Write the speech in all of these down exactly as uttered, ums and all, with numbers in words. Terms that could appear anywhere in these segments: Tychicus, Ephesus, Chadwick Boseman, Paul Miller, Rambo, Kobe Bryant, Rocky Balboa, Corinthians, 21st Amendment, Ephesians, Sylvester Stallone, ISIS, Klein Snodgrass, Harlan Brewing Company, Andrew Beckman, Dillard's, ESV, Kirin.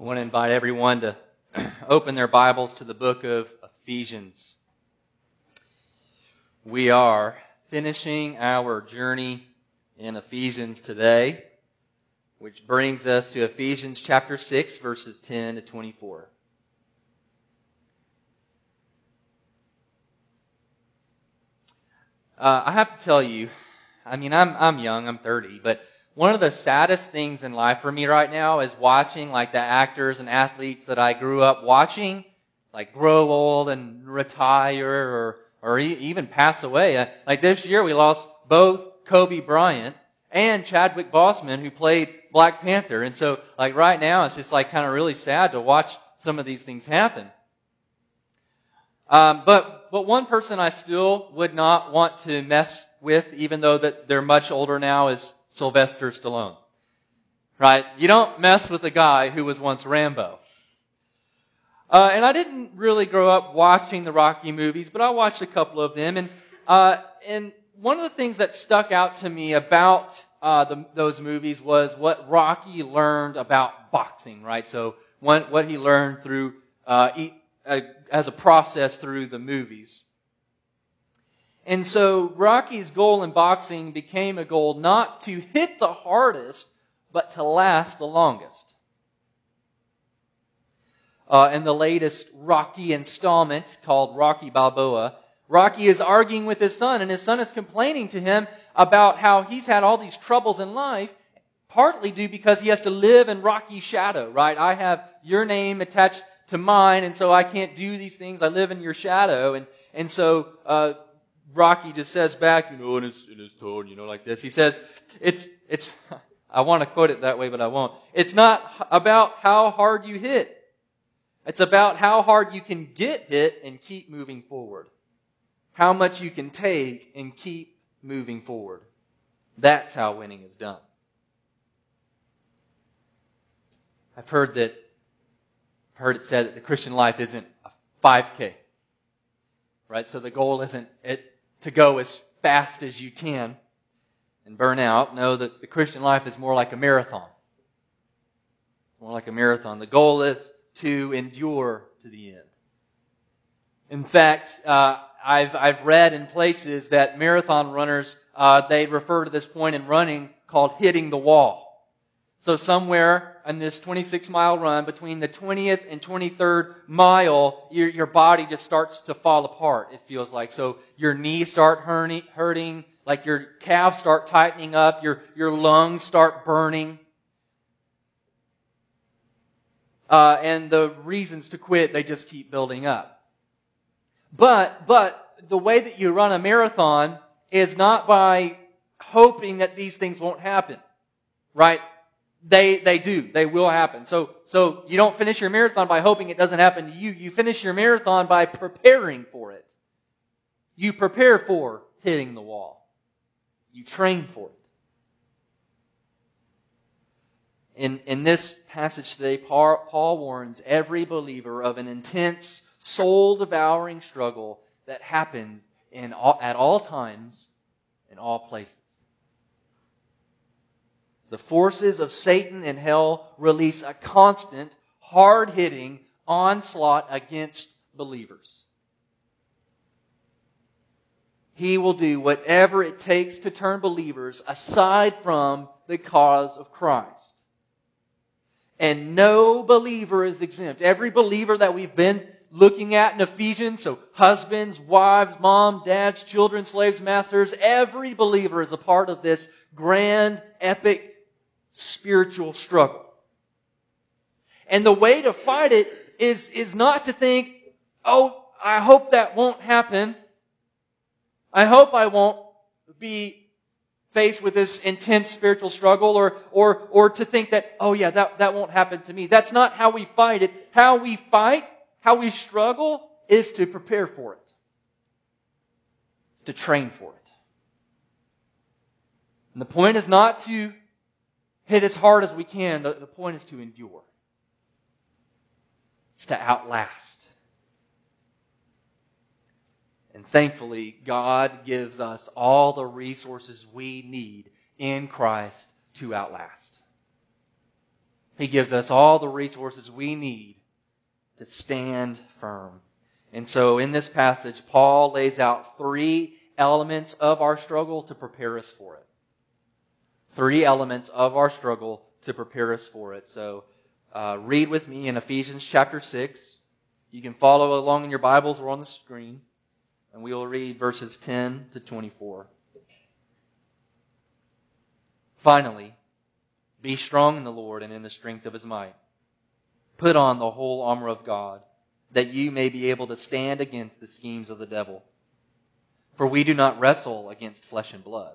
I want to invite everyone to open their Bibles to the book of Ephesians. We are finishing our journey in Ephesians today, which brings us to Ephesians chapter six, verses ten to twenty-four. Uh, I have to tell you, I mean, I'm I'm young, I'm thirty, but one of the saddest things in life for me right now is watching like the actors and athletes that I grew up watching, like grow old and retire or or e- even pass away. Like this year, we lost both Kobe Bryant and Chadwick Boseman, who played Black Panther, and so like right now, it's just like kind of really sad to watch some of these things happen. Um, but. But one person I still would not want to mess with, even though that they're much older now, is Sylvester Stallone. Right? You don't mess with a guy who was once Rambo. Uh, and I didn't really grow up watching the Rocky movies, but I watched a couple of them. And uh, and one of the things that stuck out to me about uh, the, those movies was what Rocky learned about boxing. Right? So one, what he learned through uh, eat. as a process through the movies. And so Rocky's goal in boxing became a goal not to hit the hardest, but to last the longest. Uh, in the latest Rocky installment called Rocky Balboa, Rocky is arguing with his son, and his son is complaining to him about how he's had all these troubles in life, partly due because he has to live in Rocky's shadow, right? I have your name attached to mine, and so I can't do these things. I live in your shadow. And and so uh Rocky just says back, you know, in his in his tone, you know, like this. He says, It's it's I want to quote it that way, but I won't. It's not about how hard you hit. It's about how hard you can get hit and keep moving forward. How much you can take and keep moving forward. That's how winning is done. I've heard that I've heard it said that the Christian life isn't a five K, right? So the goal isn't it to go as fast as you can and burn out. No, the, the Christian life is more like a marathon. It's more like a marathon. The goal is to endure to the end. In fact, uh, I've I've read in places that marathon runners uh, they refer to this point in running called hitting the wall. So somewhere in this twenty-six mile run, between the twentieth and twenty-third mile, your, your body just starts to fall apart, it feels like. So your knees start hurting, like your calves start tightening up, your, your lungs start burning. Uh, and the reasons to quit, they just keep building up. But, but the way that you run a marathon is not by hoping that these things won't happen, right? They they do. They will happen. So so you don't finish your marathon by hoping it doesn't happen to you. You finish your marathon by preparing for it. You prepare for hitting the wall. You train for it. In in this passage today, Paul, Paul warns every believer of an intense, soul-devouring struggle that happens in all, at all times, in all places. The forces of Satan and hell release a constant, hard-hitting onslaught against believers. He will do whatever it takes to turn believers aside from the cause of Christ. And no believer is exempt. Every believer that we've been looking at in Ephesians, so husbands, wives, mom, dads, children, slaves, masters, every believer is a part of this grand, epic spiritual struggle. And the way to fight it is, is not to think, oh, I hope that won't happen. I hope I won't be faced with this intense spiritual struggle, or or or to think that, oh yeah, that, that won't happen to me. That's not how we fight it. How we fight, how we struggle, is to prepare for it. It's to train for it. And the point is not to hit as hard as we can. The, the point is to endure. It's to outlast. And thankfully, God gives us all the resources we need in Christ to outlast. He gives us all the resources we need to stand firm. And so in this passage, Paul lays out three elements of our struggle to prepare us for it. Three elements of our struggle to prepare us for it. So uh, read with me in Ephesians chapter six. You can follow along in your Bibles or on the screen. And we will read verses ten to twenty-four. Finally, be strong in the Lord and in the strength of His might. Put on the whole armor of God, that you may be able to stand against the schemes of the devil. For we do not wrestle against flesh and blood,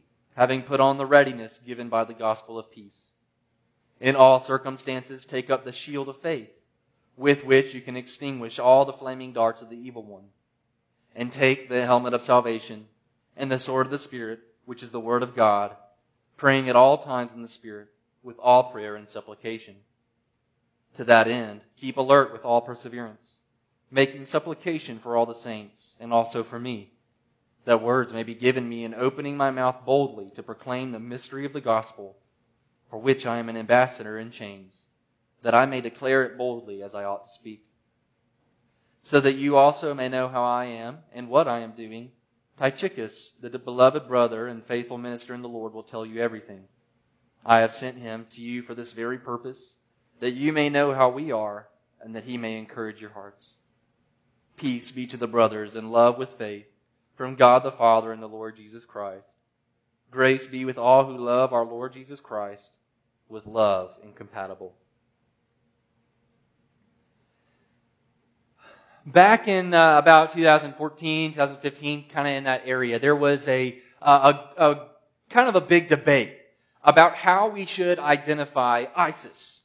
having put on the readiness given by the gospel of peace. In all circumstances, take up the shield of faith, with which you can extinguish all the flaming darts of the evil one. And take the helmet of salvation, and the sword of the Spirit, which is the word of God, praying at all times in the Spirit, with all prayer and supplication. To that end, keep alert with all perseverance, making supplication for all the saints, and also for me, that words may be given me in opening my mouth boldly to proclaim the mystery of the gospel, for which I am an ambassador in chains, that I may declare it boldly as I ought to speak. So that you also may know how I am and what I am doing, Tychicus, the beloved brother and faithful minister in the Lord, will tell you everything. I have sent him to you for this very purpose, that you may know how we are, and that he may encourage your hearts. Peace be to the brothers, and love with faith, from God the Father and the Lord Jesus Christ. Grace be with all who love our Lord Jesus Christ, with love incompatible. Back in uh, about twenty fourteen, twenty fifteen, kind of in that area, there was a, uh, a, a kind of a big debate about how we should identify ISIS.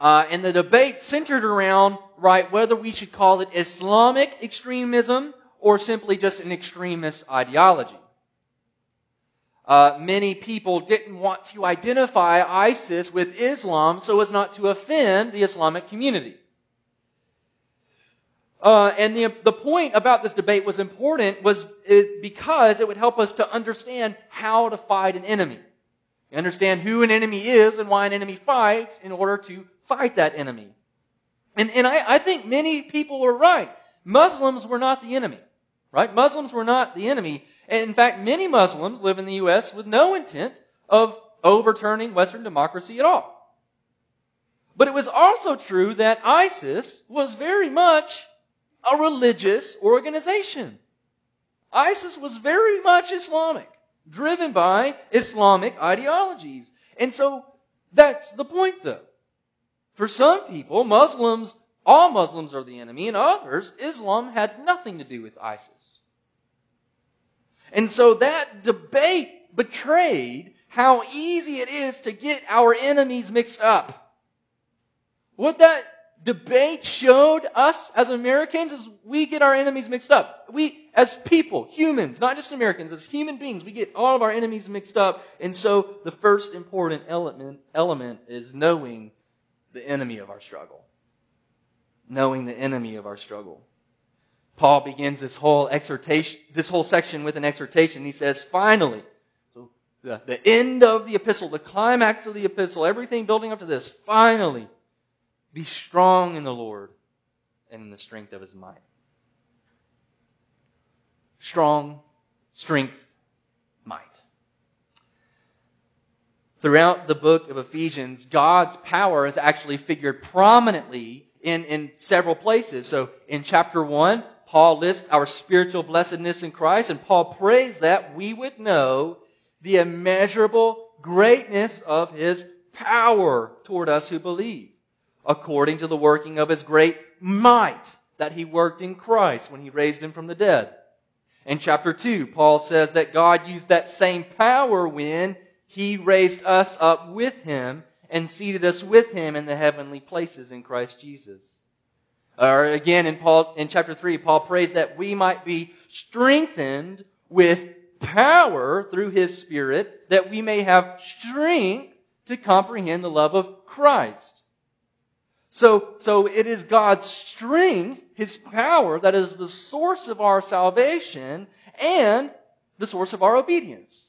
Uh, and the debate centered around, right, whether we should call it Islamic extremism or simply just an extremist ideology. Uh, many people didn't want to identify ISIS with Islam so as not to offend the Islamic community. Uh, and the the point about this debate was important was it, because it would help us to understand how to fight an enemy. You understand who an enemy is and why an enemy fights in order to fight that enemy. And and I, I think many people were right. Muslims were not the enemy, right? Muslims were not the enemy. And in fact, many Muslims live in the U S with no intent of overturning Western democracy at all. But it was also true that ISIS was very much a religious organization. ISIS was very much Islamic, driven by Islamic ideologies. And so that's the point, though. For some people, Muslims, all Muslims are the enemy, and others, Islam had nothing to do with ISIS. And so that debate betrayed how easy it is to get our enemies mixed up. What that debate showed us as Americans is we get our enemies mixed up. We, as people, humans, not just Americans, as human beings, we get all of our enemies mixed up. And so the first important element, element is knowing the enemy of our struggle. Knowing the enemy of our struggle. Paul begins this whole exhortation, this whole section with an exhortation. He says, finally, so the, the end of the epistle, the climax of the epistle, everything building up to this, finally, be strong in the Lord and in the strength of His might. Strong, strength, might. Throughout the book of Ephesians, God's power is actually figured prominently in, in several places. So in chapter one, Paul lists our spiritual blessedness in Christ, and Paul prays that we would know the immeasurable greatness of His power toward us who believe, according to the working of His great might that He worked in Christ when He raised Him from the dead. In chapter two, Paul says that God used that same power when He raised us up with Him and seated us with him in the heavenly places in Christ Jesus. Or again, in Paul, in chapter three, Paul prays that we might be strengthened with power through his Spirit, that we may have strength to comprehend the love of Christ. So, so it is God's strength, his power, that is the source of our salvation and the source of our obedience.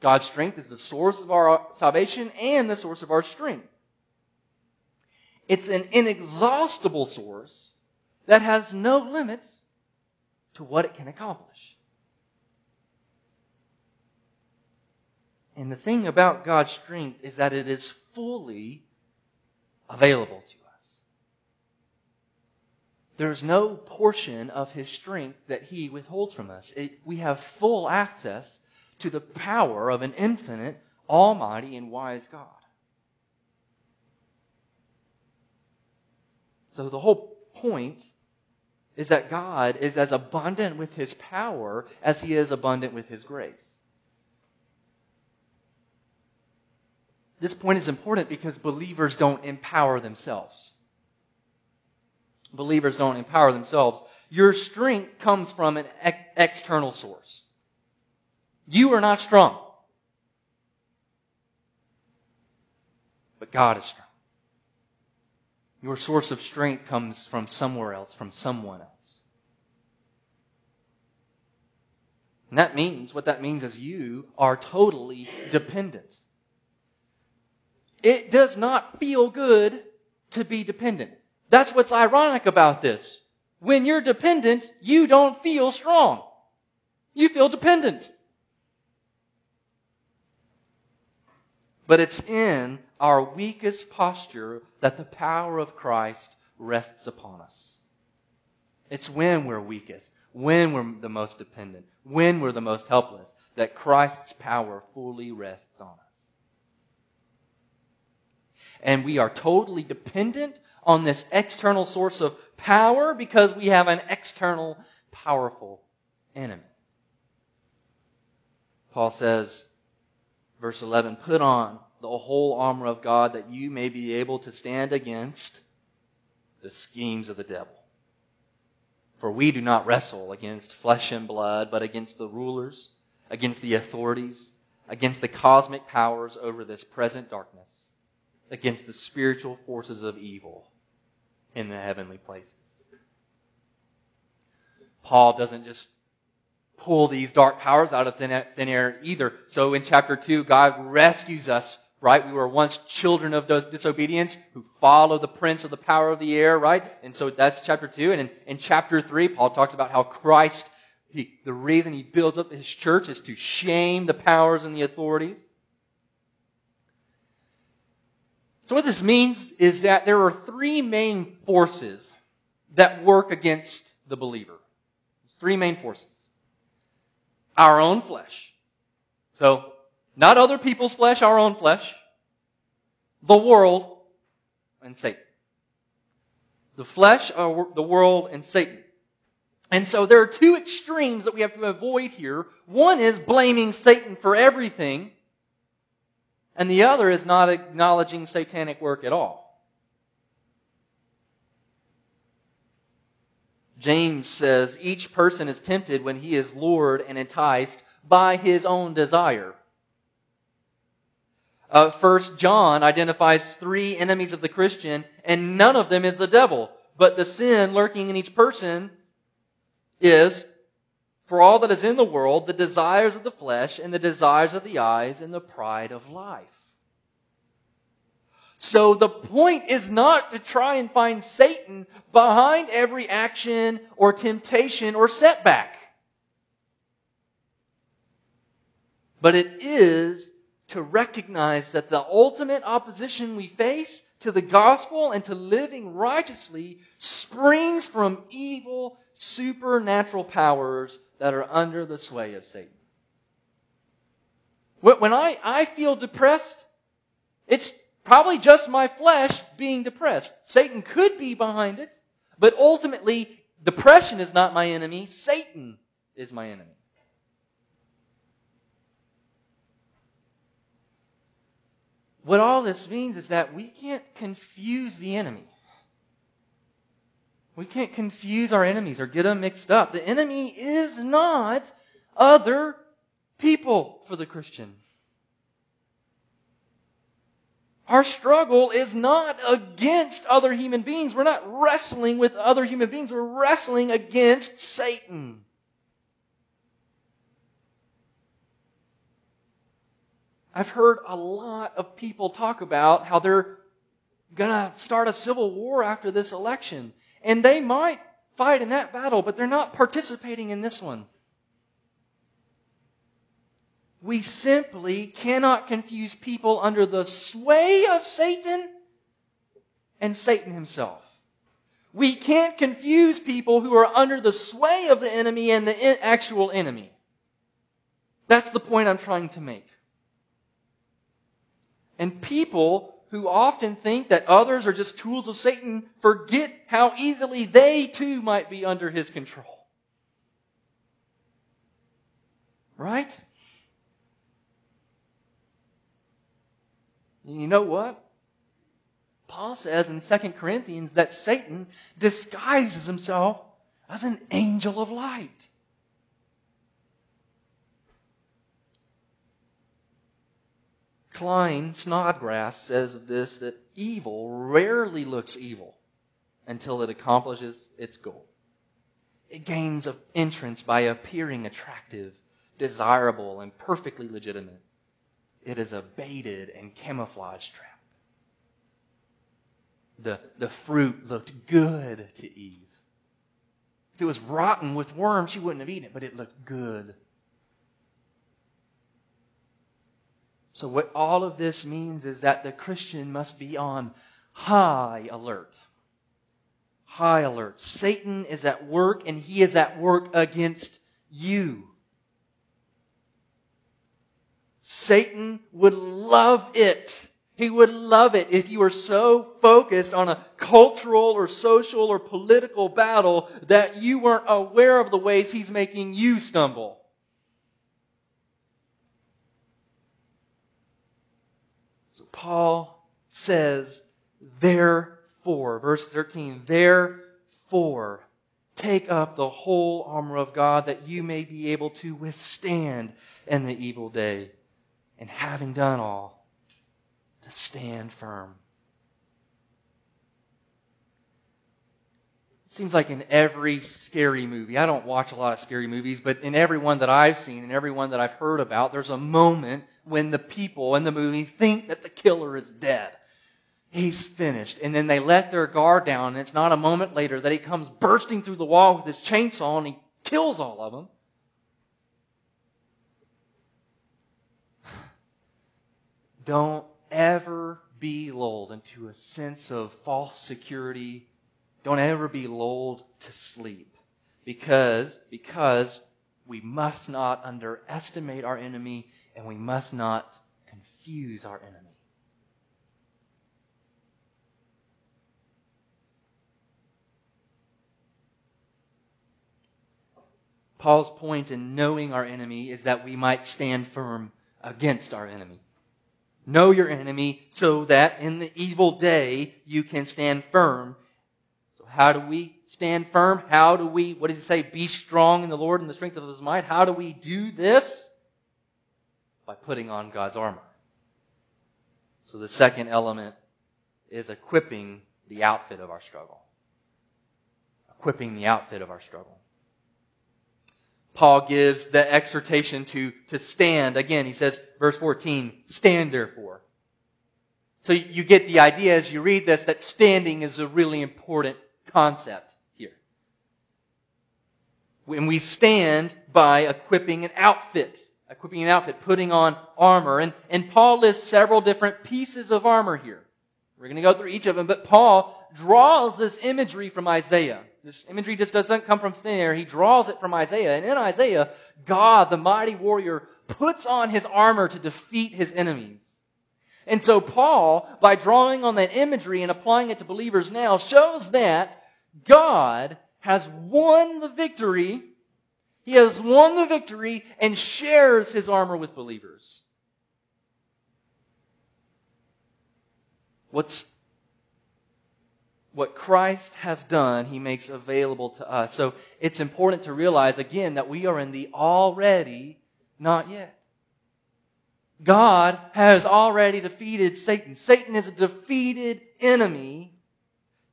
God's strength is the source of our salvation and the source of our strength. It's an inexhaustible source that has no limits to what it can accomplish. And the thing about God's strength is that it is fully available to us. There's no portion of his strength that he withholds from us. It, we have full access to the power of an infinite, almighty, and wise God. So the whole point is that God is as abundant with his power as he is abundant with his grace. This point is important because believers don't empower themselves. Believers don't empower themselves. Your strength comes from an ex- external source. You are not strong. But God is strong. Your source of strength comes from somewhere else, from someone else. And that means, what that means is you are totally dependent. It does not feel good to be dependent. That's what's ironic about this. When you're dependent, you don't feel strong. You feel dependent. But it's in our weakest posture that the power of Christ rests upon us. It's when we're weakest, when we're the most dependent, when we're the most helpless, that Christ's power fully rests on us. And we are totally dependent on this external source of power because we have an external, powerful enemy. Paul says, verse eleven, put on the whole armor of God that you may be able to stand against the schemes of the devil. For we do not wrestle against flesh and blood, but against the rulers, against the authorities, against the cosmic powers over this present darkness, against the spiritual forces of evil in the heavenly places. Paul doesn't just pull these dark powers out of thin air either. So in chapter two, God rescues us, right? We were once children of disobedience who follow the prince of the power of the air, right? And so that's chapter two. And in, in chapter three, Paul talks about how Christ, he, the reason he builds up his church is to shame the powers and the authorities. So what this means is that there are three main forces that work against the believer. There's three main forces. Our own flesh. So, not other people's flesh, our own flesh. The world and Satan. The flesh, the world, and Satan. And so there are two extremes that we have to avoid here. One is blaming Satan for everything. And the other is not acknowledging satanic work at all. James says, each person is tempted when he is lured and enticed by his own desire. Uh, First John identifies three enemies of the Christian, and none of them is the devil. But the sin lurking in each person is, for all that is in the world, the desires of the flesh and the desires of the eyes and the pride of life. So the point is not to try and find Satan behind every action or temptation or setback. But it is to recognize that the ultimate opposition we face to the gospel and to living righteously springs from evil, supernatural powers that are under the sway of Satan. When I, I feel depressed, it's probably just my flesh being depressed. Satan could be behind it, but ultimately, depression is not my enemy. Satan is my enemy. What all this means is that we can't confuse the enemy. We can't confuse our enemies or get them mixed up. The enemy is not other people for the Christian. Our struggle is not against other human beings. We're not wrestling with other human beings. We're wrestling against Satan. I've heard a lot of people talk about how they're going to start a civil war after this election. And they might fight in that battle, but they're not participating in this one. We simply cannot confuse people under the sway of Satan and Satan himself. We can't confuse people who are under the sway of the enemy and the actual enemy. That's the point I'm trying to make. And people who often think that others are just tools of Satan forget how easily they too might be under his control. Right? You know what? Paul says in Second Corinthians that Satan disguises himself as an angel of light. Klein Snodgrass says of this that evil rarely looks evil until it accomplishes its goal. It gains an entrance by appearing attractive, desirable, and perfectly legitimate. It is a baited and camouflaged trap. The, the fruit looked good to Eve. If it was rotten with worms, she wouldn't have eaten it, but it looked good. So what all of this means is that the Christian must be on high alert. High alert. Satan is at work, and he is at work against you. Satan would love it. He would love it if you were so focused on a cultural or social or political battle that you weren't aware of the ways he's making you stumble. So Paul says, therefore, verse thirteen, therefore, take up the whole armor of God that you may be able to withstand in the evil day. And having done all, to stand firm. It seems like in every scary movie, I don't watch a lot of scary movies, but in every one that I've seen and every one that I've heard about, there's a moment when the people in the movie think that the killer is dead. He's finished. And then they let their guard down, and it's not a moment later that he comes bursting through the wall with his chainsaw and he kills all of them. Don't ever be lulled into a sense of false security. Don't ever be lulled to sleep. Because, because we must not underestimate our enemy and we must not confuse our enemy. Paul's point in knowing our enemy is that we might stand firm against our enemy. Know your enemy so that in the evil day you can stand firm. So how do we stand firm? How do we, what does he say? Be strong in the Lord and the strength of his might. How do we do this? By putting on God's armor. So the second element is equipping the outfit of our struggle. Equipping the outfit of our struggle. Paul gives the exhortation to, to stand. Again, he says, verse fourteen, stand therefore. So you get the idea as you read this that standing is a really important concept here. When we stand by equipping an outfit, equipping an outfit, putting on armor. And, and Paul lists several different pieces of armor here. We're going to go through each of them, but Paul draws this imagery from Isaiah. This imagery just doesn't come from thin air. He draws it from Isaiah. And in Isaiah, God, the mighty warrior, puts on his armor to defeat his enemies. And so Paul, by drawing on that imagery and applying it to believers now, shows that God has won the victory. He has won the victory and shares his armor with believers. What's What Christ has done, He makes available to us. So it's important to realize, again, that we are in the already, not yet. God has already defeated Satan. Satan is a defeated enemy,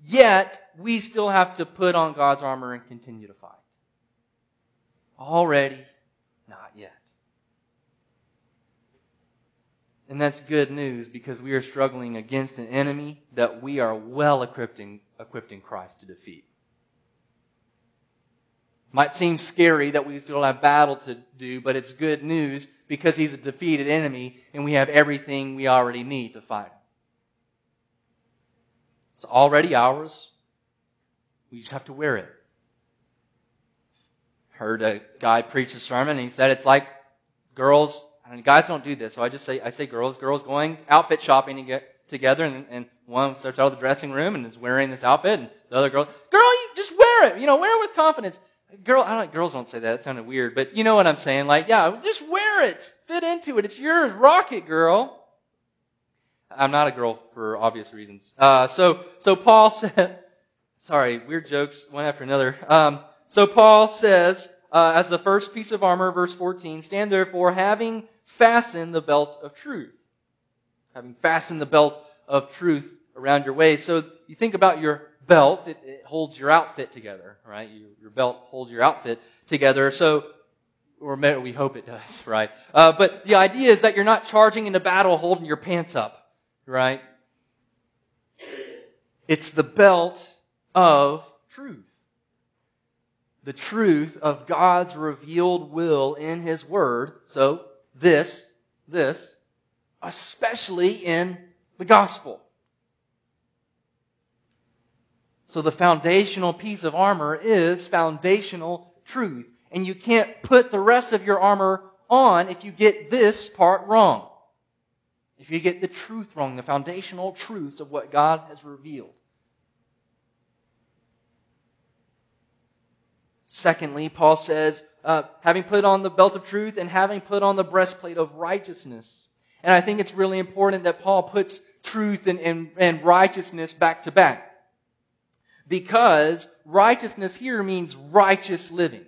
yet we still have to put on God's armor and continue to fight. Already, not yet. And that's good news, because we are struggling against an enemy that we are well equipped in, equipped in Christ to defeat. Might seem scary that we still have battle to do, but it's good news because he's a defeated enemy and we have everything we already need to fight him. It's already ours. We just have to wear it. Heard a guy preach a sermon and he said it's like girls... And guys don't do this, so I just say I say girls. Girls going outfit shopping to get together, and, and one starts out of the dressing room and is wearing this outfit, and the other girl, girl, you just wear it, you know, wear it with confidence. Girl, I don't. Girls don't say that. It sounded weird, but you know what I'm saying. Like, yeah, just wear it, fit into it. It's yours, rock it, girl. I'm not a girl for obvious reasons. Uh, so so Paul said, sorry, weird jokes one after another. Um, so Paul says uh, as the first piece of armor, verse fourteen, stand therefore having fasten the belt of truth. Having fastened the belt of truth around your waist. So you think about your belt, it, it holds your outfit together, right? You, your belt holds your outfit together, so, or we hope it does, right? Uh, but the idea is that you're not charging into battle holding your pants up, right? It's the belt of truth. The truth of God's revealed will in His Word, so This, this, especially in the gospel. So the foundational piece of armor is foundational truth. And you can't put the rest of your armor on if you get this part wrong. If you get the truth wrong, the foundational truths of what God has revealed. Secondly, Paul says, Uh, having put on the belt of truth and having put on the breastplate of righteousness. And I think it's really important that Paul puts truth and, and, and righteousness back to back. Because righteousness here means righteous living.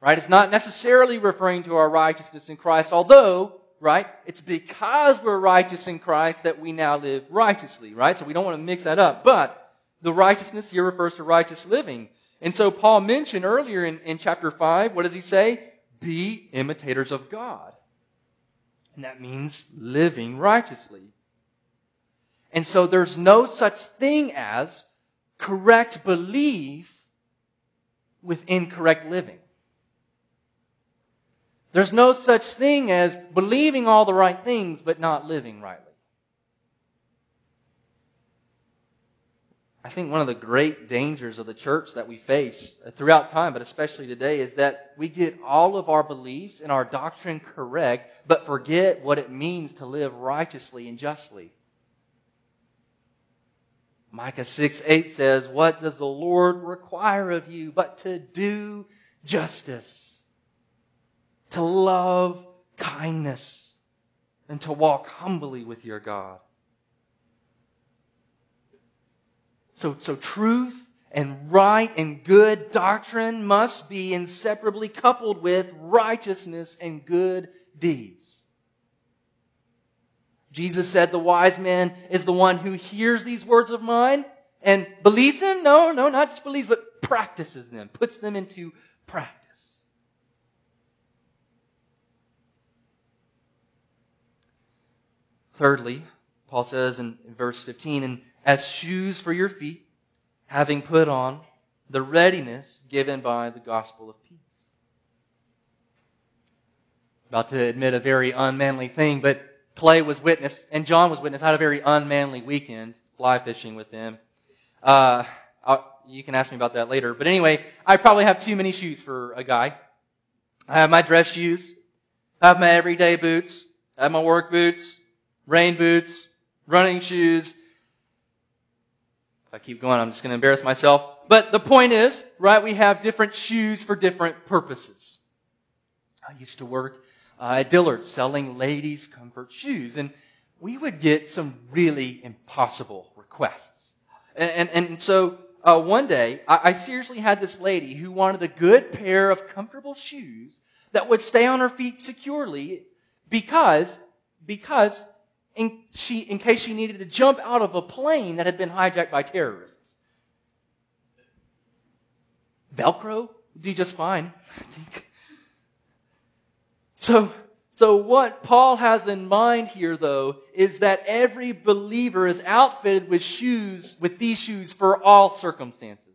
Right? It's not necessarily referring to our righteousness in Christ, although, right, it's because we're righteous in Christ that we now live righteously, right? So we don't want to mix that up. But the righteousness here refers to righteous living. And so Paul mentioned earlier in, in chapter five, what does he say? Be imitators of God. And that means living righteously. And so there's no such thing as correct belief with incorrect living. There's no such thing as believing all the right things but not living rightly. I think one of the great dangers of the church that we face throughout time, but especially today, is that we get all of our beliefs and our doctrine correct, but forget what it means to live righteously and justly. Micah six eight says, what does the Lord require of you but to do justice, to love kindness, and to walk humbly with your God? So, so truth and right and good doctrine must be inseparably coupled with righteousness and good deeds. Jesus said the wise man is the one who hears these words of mine and believes them. No, no, not just believes, but practices them, puts them into practice. Thirdly, Paul says in verse fifteen, and as shoes for your feet, having put on the readiness given by the gospel of peace. About to admit a very unmanly thing, but Clay was witness, and John was witness, had a very unmanly weekend, fly fishing with them. Uh, you can ask me about that later. But anyway, I probably have too many shoes for a guy. I have my dress shoes. I have my everyday boots. I have my work boots, rain boots, running shoes. If I keep going, I'm just going to embarrass myself. But the point is, right, we have different shoes for different purposes. I used to work uh, at Dillard's selling ladies' comfort shoes. And we would get some really impossible requests. And, and, and so uh, one day, I, I seriously had this lady who wanted a good pair of comfortable shoes that would stay on her feet securely because, because in, she, in case she needed to jump out of a plane that had been hijacked by terrorists. Velcro would do just fine, I think. So, so what Paul has in mind here, though, is that every believer is outfitted with shoes, with these shoes for all circumstances.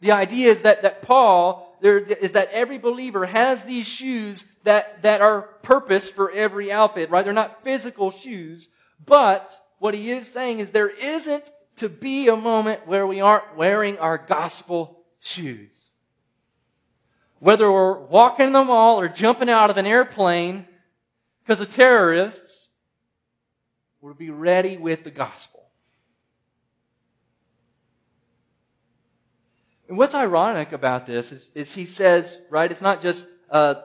The idea is that, that Paul, there is that every believer has these shoes that, that are purposed for every outfit, right? They're not physical shoes, but what he is saying is there isn't to be a moment where we aren't wearing our gospel shoes. Whether we're walking in the mall or jumping out of an airplane because of terrorists, we'll be ready with the gospel. And what's ironic about this is, is he says, right, it's not just uh,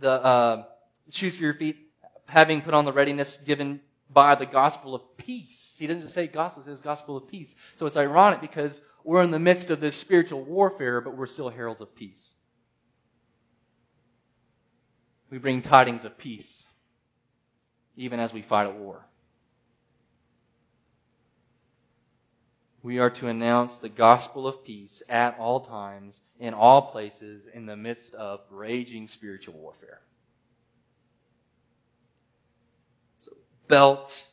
the uh, shoes for your feet having put on the readiness given by the gospel of peace. He doesn't just say gospel, he says gospel of peace. So it's ironic because we're in the midst of this spiritual warfare, but we're still heralds of peace. We bring tidings of peace, even as we fight a war. We are to announce the gospel of peace at all times, in all places, in the midst of raging spiritual warfare. So, belt,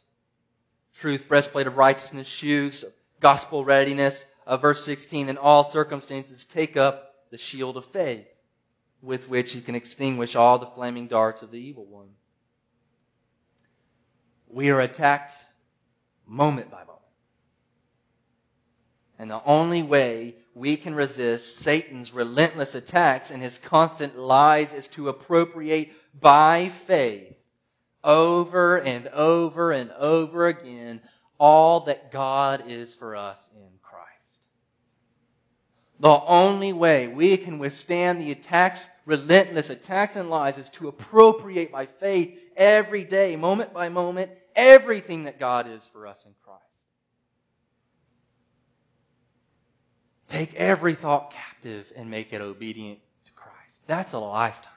truth, breastplate of righteousness, shoes, gospel readiness. Uh, verse sixteen, in all circumstances, take up the shield of faith, with which you can extinguish all the flaming darts of the evil one. We are attacked moment by moment. And the only way we can resist Satan's relentless attacks and his constant lies is to appropriate by faith over and over and over again all that God is for us in Christ. The only way we can withstand the attacks, relentless attacks and lies, is to appropriate by faith every day, moment by moment, everything that God is for us in Christ. Take every thought captive and make it obedient to Christ. That's a lifetime.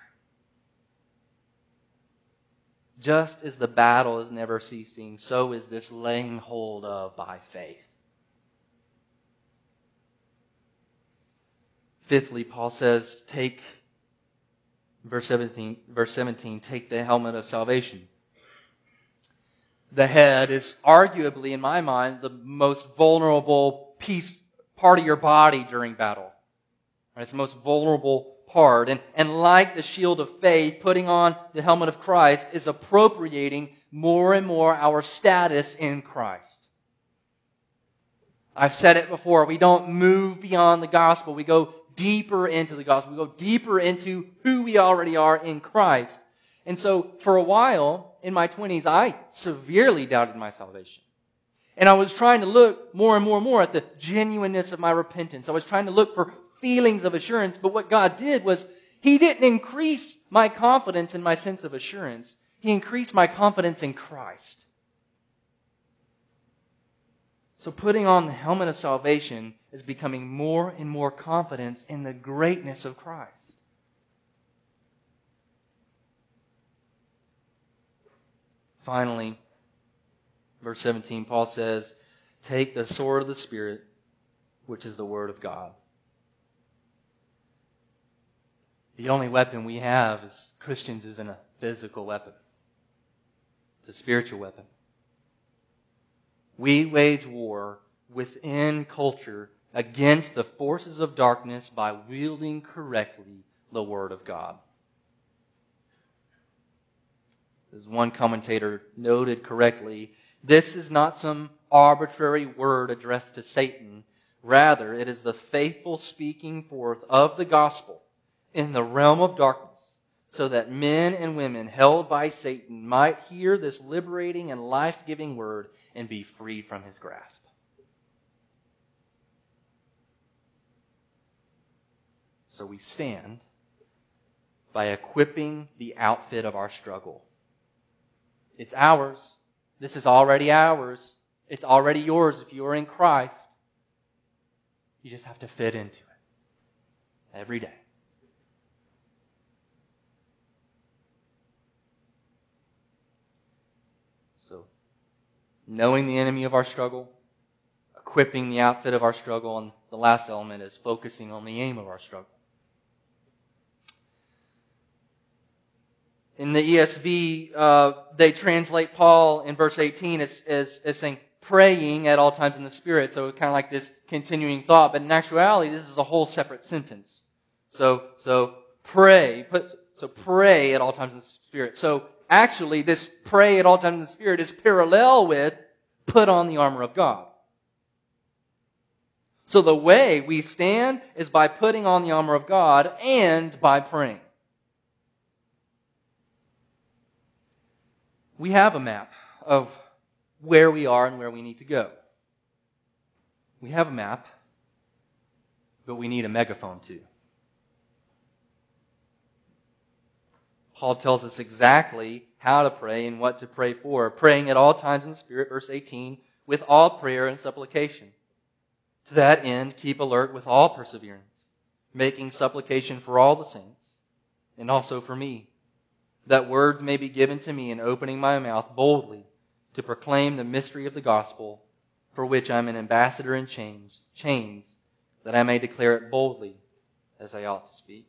Just as the battle is never ceasing, so is this laying hold of by faith. Fifthly, Paul says, take, verse seventeen, verse seventeen, take the helmet of salvation. The head is arguably, in my mind, the most vulnerable piece, part of your body during battle. It's the most vulnerable part. And, and like the shield of faith, putting on the helmet of Christ is appropriating more and more our status in Christ. I've said it before, we don't move beyond the gospel. We go deeper into the gospel. We go deeper into who we already are in Christ. And so for a while, in my twenties, I severely doubted my salvation. And I was trying to look more and more and more at the genuineness of my repentance. I was trying to look for feelings of assurance. But what God did was He didn't increase my confidence in my sense of assurance. He increased my confidence in Christ. So putting on the helmet of salvation is becoming more and more confidence in the greatness of Christ. Finally, verse seventeen, Paul says, take the sword of the Spirit, which is the Word of God. The only weapon we have as Christians isn't a physical weapon. It's a spiritual weapon. We wage war within culture against the forces of darkness by wielding correctly the Word of God. As one commentator noted correctly, this is not some arbitrary word addressed to Satan. Rather, it is the faithful speaking forth of the gospel in the realm of darkness, so that men and women held by Satan might hear this liberating and life-giving word and be freed from his grasp. So we stand by equipping the outfit of our struggle. It's ours. This is already ours. It's already yours if you are in Christ. You just have to fit into it every day. So, knowing the enemy of our struggle, equipping the outfit of our struggle, and the last element is focusing on the aim of our struggle. In the E S V, uh, they translate Paul in verse eighteen as, as, as saying, praying at all times in the Spirit. So it's kind of like this continuing thought. But in actuality, this is a whole separate sentence. So, so pray. Put, so pray at all times in the Spirit. So actually, this pray at all times in the Spirit is parallel with put on the armor of God. So the way we stand is by putting on the armor of God and by praying. We have a map of where we are and where we need to go. We have a map, but we need a megaphone too. Paul tells us exactly how to pray and what to pray for. Praying at all times in the Spirit, verse eighteen, with all prayer and supplication. To that end, keep alert with all perseverance, making supplication for all the saints, and also for me, that words may be given to me in opening my mouth boldly to proclaim the mystery of the gospel, for which I am an ambassador in chains, chains, that I may declare it boldly as I ought to speak.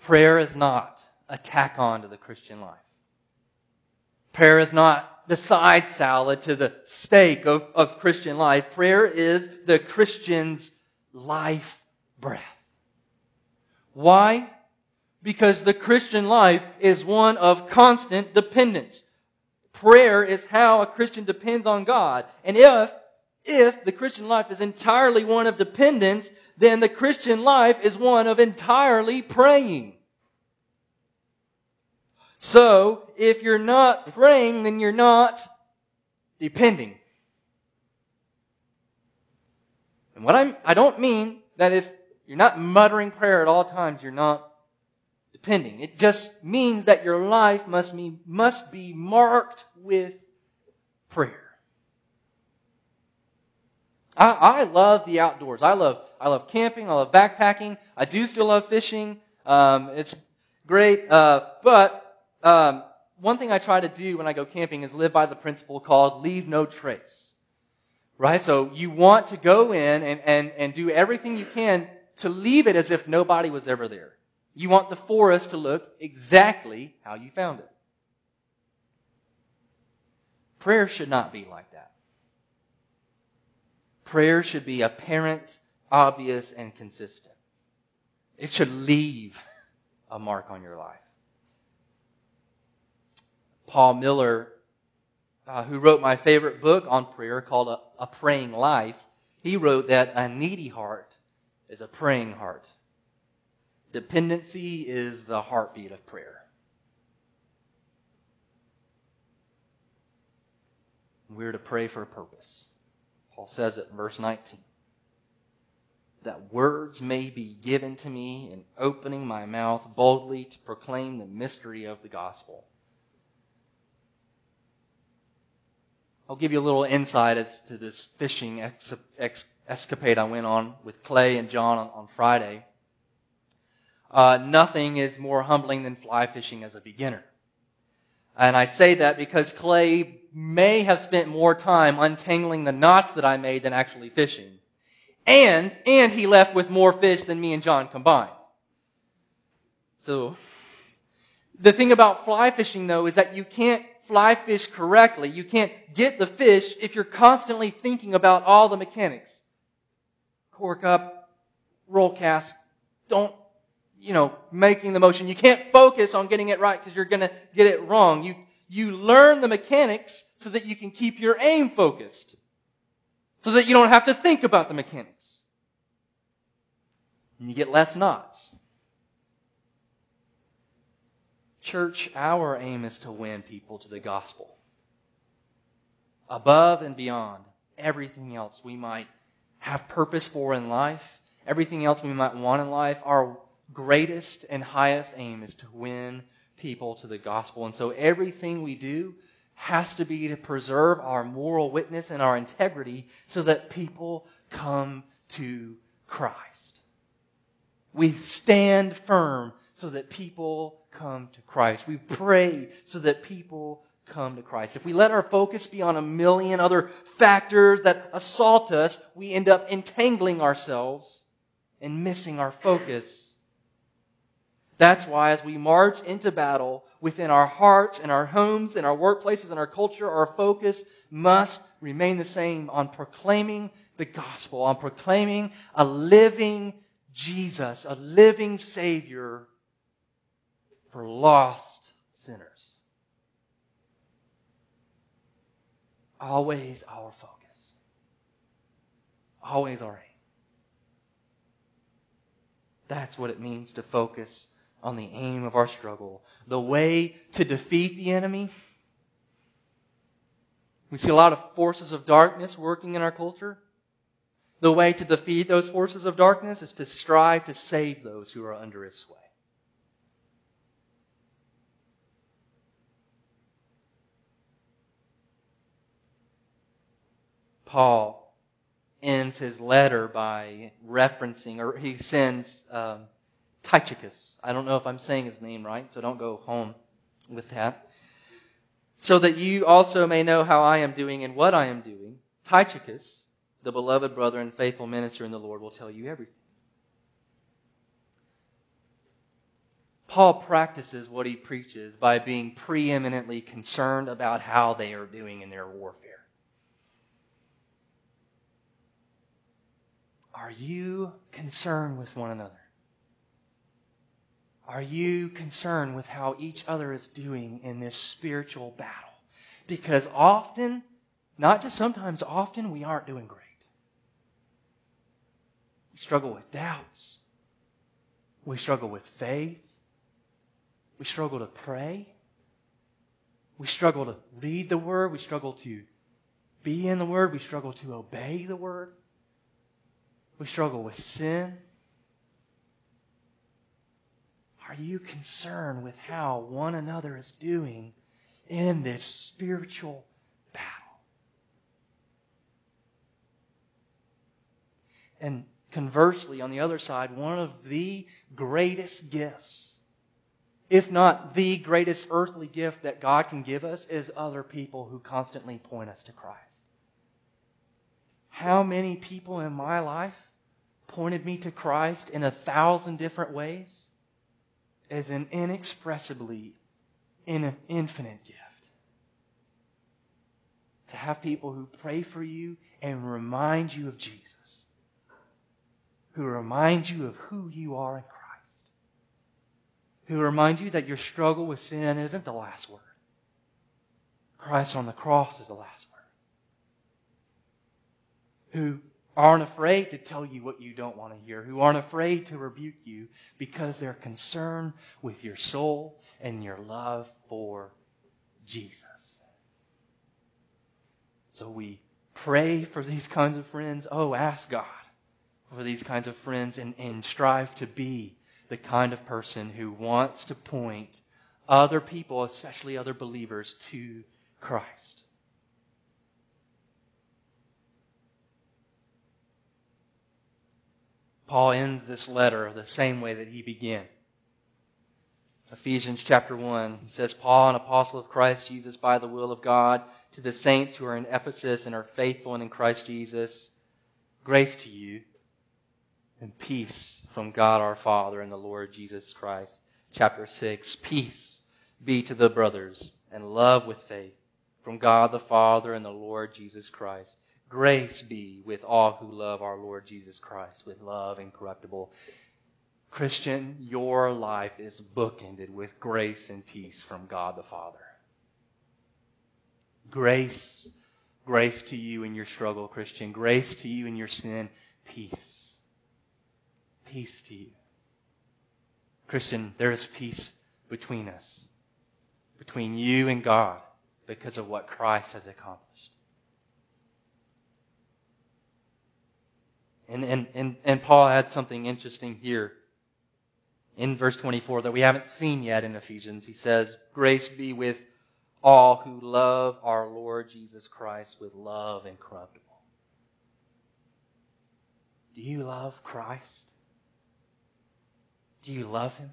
Prayer is not a tack on to the Christian life. Prayer is not the side salad to the steak of, of Christian life. Prayer is the Christian's life breath. Why? Because the Christian life is one of constant dependence. Prayer is how a Christian depends on God. And if, if the Christian life is entirely one of dependence, then the Christian life is one of entirely praying. So, if you're not praying, then you're not depending. And what I'm, I don't mean that if you're not muttering prayer at all times, you're not depending. It just means that your life must be, must be marked with prayer. I, I love the outdoors. I love I love camping. I love backpacking. I do still love fishing. Um, it's great. Uh, but um, one thing I try to do when I go camping is live by the principle called leave no trace. Right? So you want to go in and, and, and do everything you can to leave it as if nobody was ever there. You want the forest to look exactly how you found it. Prayer should not be like that. Prayer should be apparent, obvious, and consistent. It should leave a mark on your life. Paul Miller, uh, who wrote my favorite book on prayer called A, a Praying Life, he wrote that a needy heart is a praying heart. Dependency is the heartbeat of prayer. We're to pray for a purpose. Paul says it in verse nineteen. That words may be given to me in opening my mouth boldly to proclaim the mystery of the gospel. I'll give you a little insight as to this fishing ex- ex- escapade I went on with Clay and John on, on Friday. Uh, nothing is more humbling than fly fishing as a beginner. And I say that because Clay may have spent more time untangling the knots that I made than actually fishing. And, and he left with more fish than me and John combined. So, the thing about fly fishing though is that you can't fly fish correctly. You can't get the fish if you're constantly thinking about all the mechanics. Cork up, roll cast, don't you know, making the motion. You can't focus on getting it right because you're going to get it wrong. You, you learn the mechanics so that you can keep your aim focused. So that you don't have to think about the mechanics. And you get less knots. Church, our aim is to win people to the gospel. Above and beyond everything else we might have purpose for in life, everything else we might want in life, our greatest and highest aim is to win people to the gospel. And so everything we do has to be to preserve our moral witness and our integrity so that people come to Christ. We stand firm so that people come to Christ. We pray so that people come to Christ. If we let our focus be on a million other factors that assault us, we end up entangling ourselves and missing our focus. That's why as we march into battle within our hearts and our homes and our workplaces and our culture, our focus must remain the same on proclaiming the gospel, on proclaiming a living Jesus, a living Savior for lost sinners. Always our focus. Always our aim. That's what it means to focus on the aim of our struggle. The way to defeat the enemy. We see a lot of forces of darkness working in our culture. The way to defeat those forces of darkness is to strive to save those who are under his sway. Paul ends his letter by referencing, or he sends um, Tychicus. I don't know if I'm saying his name right, so don't go home with that. So that you also may know how I am doing and what I am doing. Tychicus, the beloved brother and faithful minister in the Lord, will tell you everything. Paul practices what he preaches by being preeminently concerned about how they are doing in their warfare. Are you concerned with one another? Are you concerned with how each other is doing in this spiritual battle? Because often, not just sometimes, often we aren't doing great. We struggle with doubts. We struggle with faith. We struggle to pray. We struggle to read the Word. We struggle to be in the Word. We struggle to obey the Word. We struggle with sin. Are you concerned with how one another is doing in this spiritual battle? And conversely, on the other side, one of the greatest gifts, if not the greatest earthly gift that God can give us, is other people who constantly point us to Christ. How many people in my life pointed me to Christ in a thousand different ways as an inexpressibly in an infinite gift. To have people who pray for you and remind you of Jesus, who remind you of who you are in Christ, who remind you that your struggle with sin isn't the last word. Christ on the cross is the last word. Who aren't afraid to tell you what you don't want to hear, who aren't afraid to rebuke you because they're concerned with your soul and your love for Jesus. So we pray for these kinds of friends. Oh, ask God for these kinds of friends and, and strive to be the kind of person who wants to point other people, especially other believers, to Christ. Paul ends this letter the same way that he began. Ephesians chapter one, he says, Paul, an apostle of Christ Jesus by the will of God, to the saints who are in Ephesus and are faithful in Christ Jesus, grace to you and peace from God our Father and the Lord Jesus Christ. Chapter six, peace be to the brothers and love with faith from God the Father and the Lord Jesus Christ. Grace be with all who love our Lord Jesus Christ with love incorruptible. Christian, your life is bookended with grace and peace from God the Father. Grace, grace to you in your struggle, Christian. Grace to you in your sin. Peace. Peace to you. Christian, there is peace between us, between you and God, because of what Christ has accomplished. And, and, and, and Paul adds something interesting here in verse twenty-four that we haven't seen yet in Ephesians. He says, grace be with all who love our Lord Jesus Christ with love incorruptible. Do you love Christ? Do you love Him?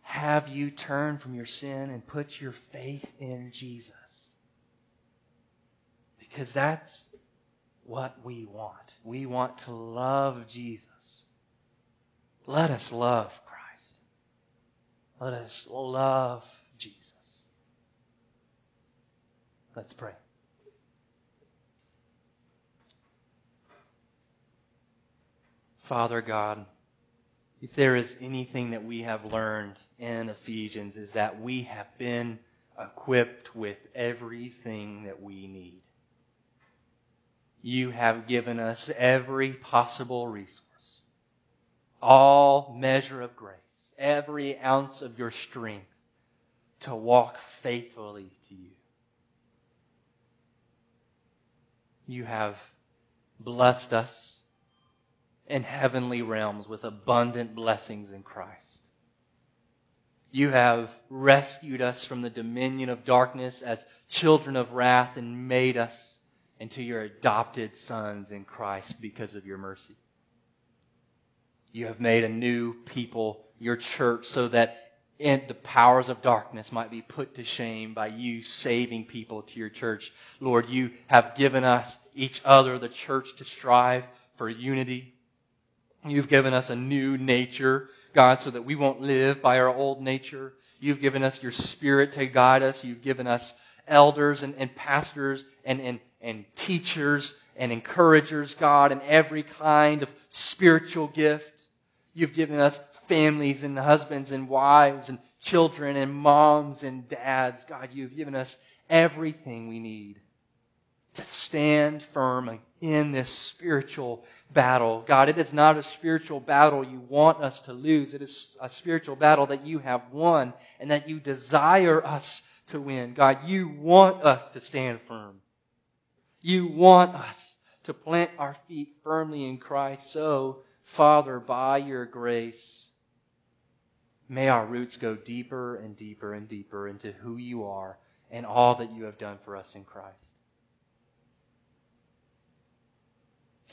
Have you turned from your sin and put your faith in Jesus? Because that's what we want. We want to love Jesus. Let us love Christ. Let us love Jesus. Let's pray. Father God, if there is anything that we have learned in Ephesians, is that we have been equipped with everything that we need. You have given us every possible resource, all measure of grace, every ounce of your strength to walk faithfully to you. You have blessed us in heavenly realms with abundant blessings in Christ. You have rescued us from the dominion of darkness as children of wrath and made us into your adopted sons in Christ because of your mercy. You have made a new people, your church, so that the powers of darkness might be put to shame by you saving people to your church. Lord, you have given us, each other, the church, to strive for unity. You've given us a new nature, God, so that we won't live by our old nature. You've given us your Spirit to guide us. You've given us elders and, and pastors and, and, and teachers and encouragers, God, and every kind of spiritual gift. You've given us families and husbands and wives and children and moms and dads. God, you've given us everything we need to stand firm in this spiritual battle. God, it is not a spiritual battle you want us to lose. It is a spiritual battle that you have won and that you desire us to win. God, you want us to stand firm. You want us to plant our feet firmly in Christ. So, Father, by your grace, may our roots go deeper and deeper and deeper into who you are and all that you have done for us in Christ.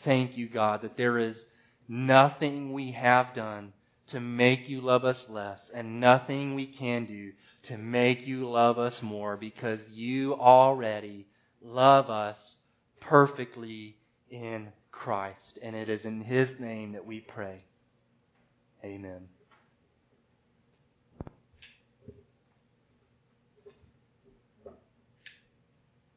Thank you, God, that there is nothing we have done to make you love us less and nothing we can do to make you love us more, because you already love us perfectly in Christ. And it is in His name that we pray. Amen.